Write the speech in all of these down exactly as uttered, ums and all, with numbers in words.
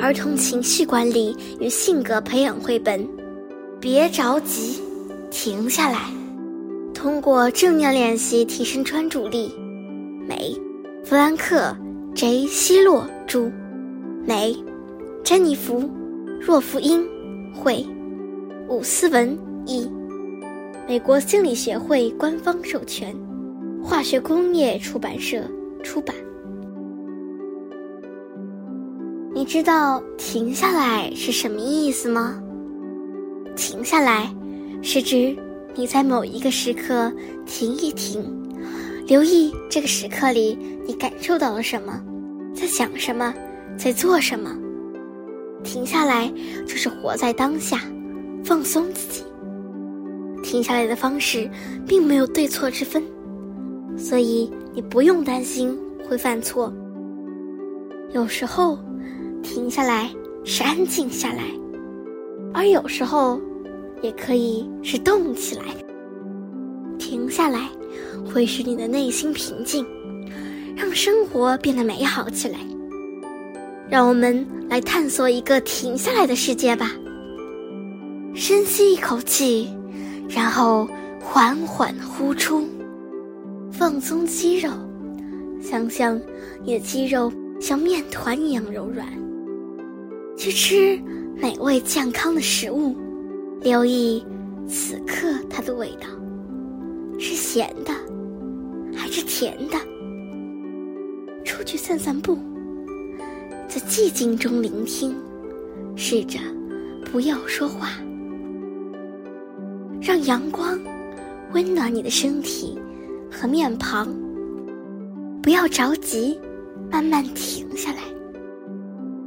儿童情绪管理与性格培养绘本。别着急，停下来，通过正念练习提升专注力。美，弗兰克 J 希洛著，美，珍妮弗若福音绘，伍思文译，美国心理学会官方授权，化学工业出版社出版。你知道停下来是什么意思吗？停下来是指你在某一个时刻停一停，留意这个时刻里你感受到了什么，在想什么，在做什么。停下来就是活在当下，放松自己。停下来的方式并没有对错之分，所以你不用担心会犯错。有时候停下来是安静下来，而有时候也可以是动起来。停下来会使你的内心平静，让生活变得美好起来。让我们来探索一个停下来的世界吧。深吸一口气，然后缓缓呼出，放松肌肉，想象你的肌肉像面团一样柔软。去吃美味健康的食物，留意此刻它的味道，是咸的还是甜的。出去散散步，在寂静中聆听，试着不要说话。让阳光温暖你的身体和面庞，不要着急，慢慢停下来。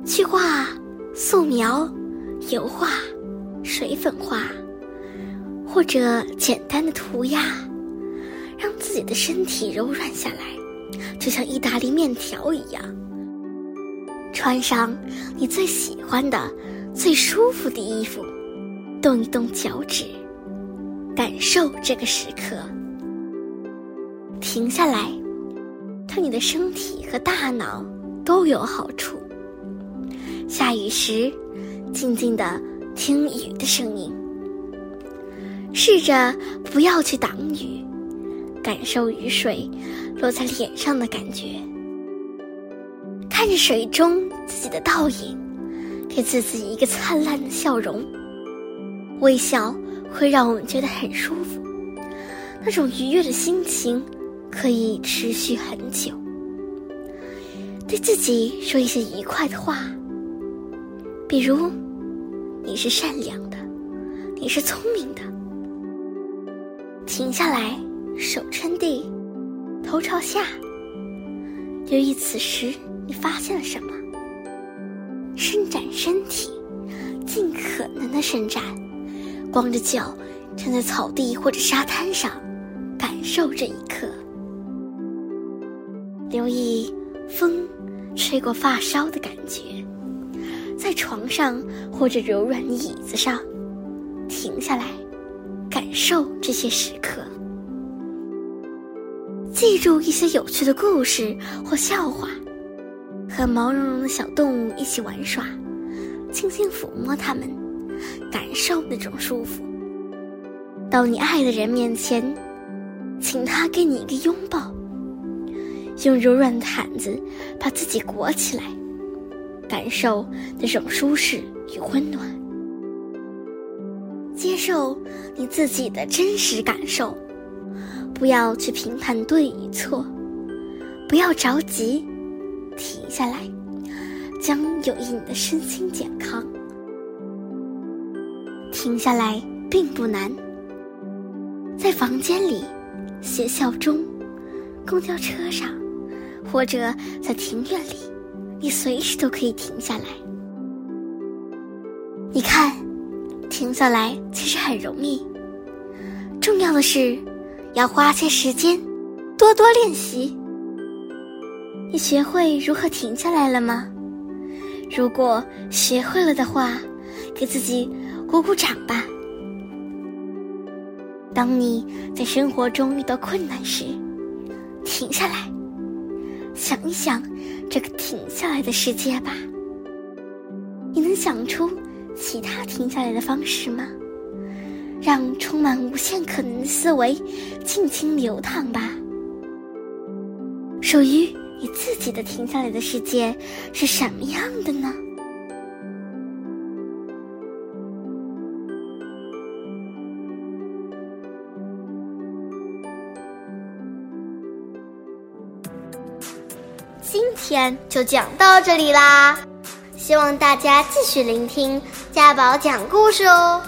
去画素描、油画、水粉画，或者简单的涂鸦，让自己的身体柔软下来，就像意大利面条一样。穿上你最喜欢的、最舒服的衣服，动一动脚趾，感受这个时刻。停下来对你的身体和大脑都有好处。下雨时静静地听雨的声音，试着不要去挡雨，感受雨水落在脸上的感觉。看着水中自己的倒影，给自己一个灿烂的笑容。微笑会让我们觉得很舒服，那种愉悦的心情可以持续很久。对自己说一些愉快的话，比如你是善良的，你是聪明的。停下来，手撑地，头朝下，留意此时你发现了什么。伸展身体，尽可能的伸展，光着脚站在草地或者沙滩上，感受这一刻。留意风吹过发梢的感觉，在床上或者柔软的椅子上，停下来，感受这些时刻。记住一些有趣的故事或笑话，和毛茸茸的小动物一起玩耍，轻轻抚摸它们，感受那种舒服。到你爱的人面前，请他给你一个拥抱。用柔软的毯子把自己裹起来，感受那种舒适与温暖。接受你自己的真实感受，不要去评判对与错，不要着急，停下来，将有益你的身心健康。停下来并不难，在房间里、学校中、公交车上，或者在庭院里，你随时都可以停下来。你看，停下来其实很容易，重要的是要花些时间，多多练习。你学会如何停下来了吗？如果学会了的话，给自己鼓鼓掌吧。当你在生活中遇到困难时，停下来，想一想这个停下来的世界吧。能想出其他停下来的方式吗？让充满无限可能的思维尽情流淌吧。属于你自己的停下来的世界是什么样的呢？今天就讲到这里啦，希望大家继续聆听家宝讲故事哦。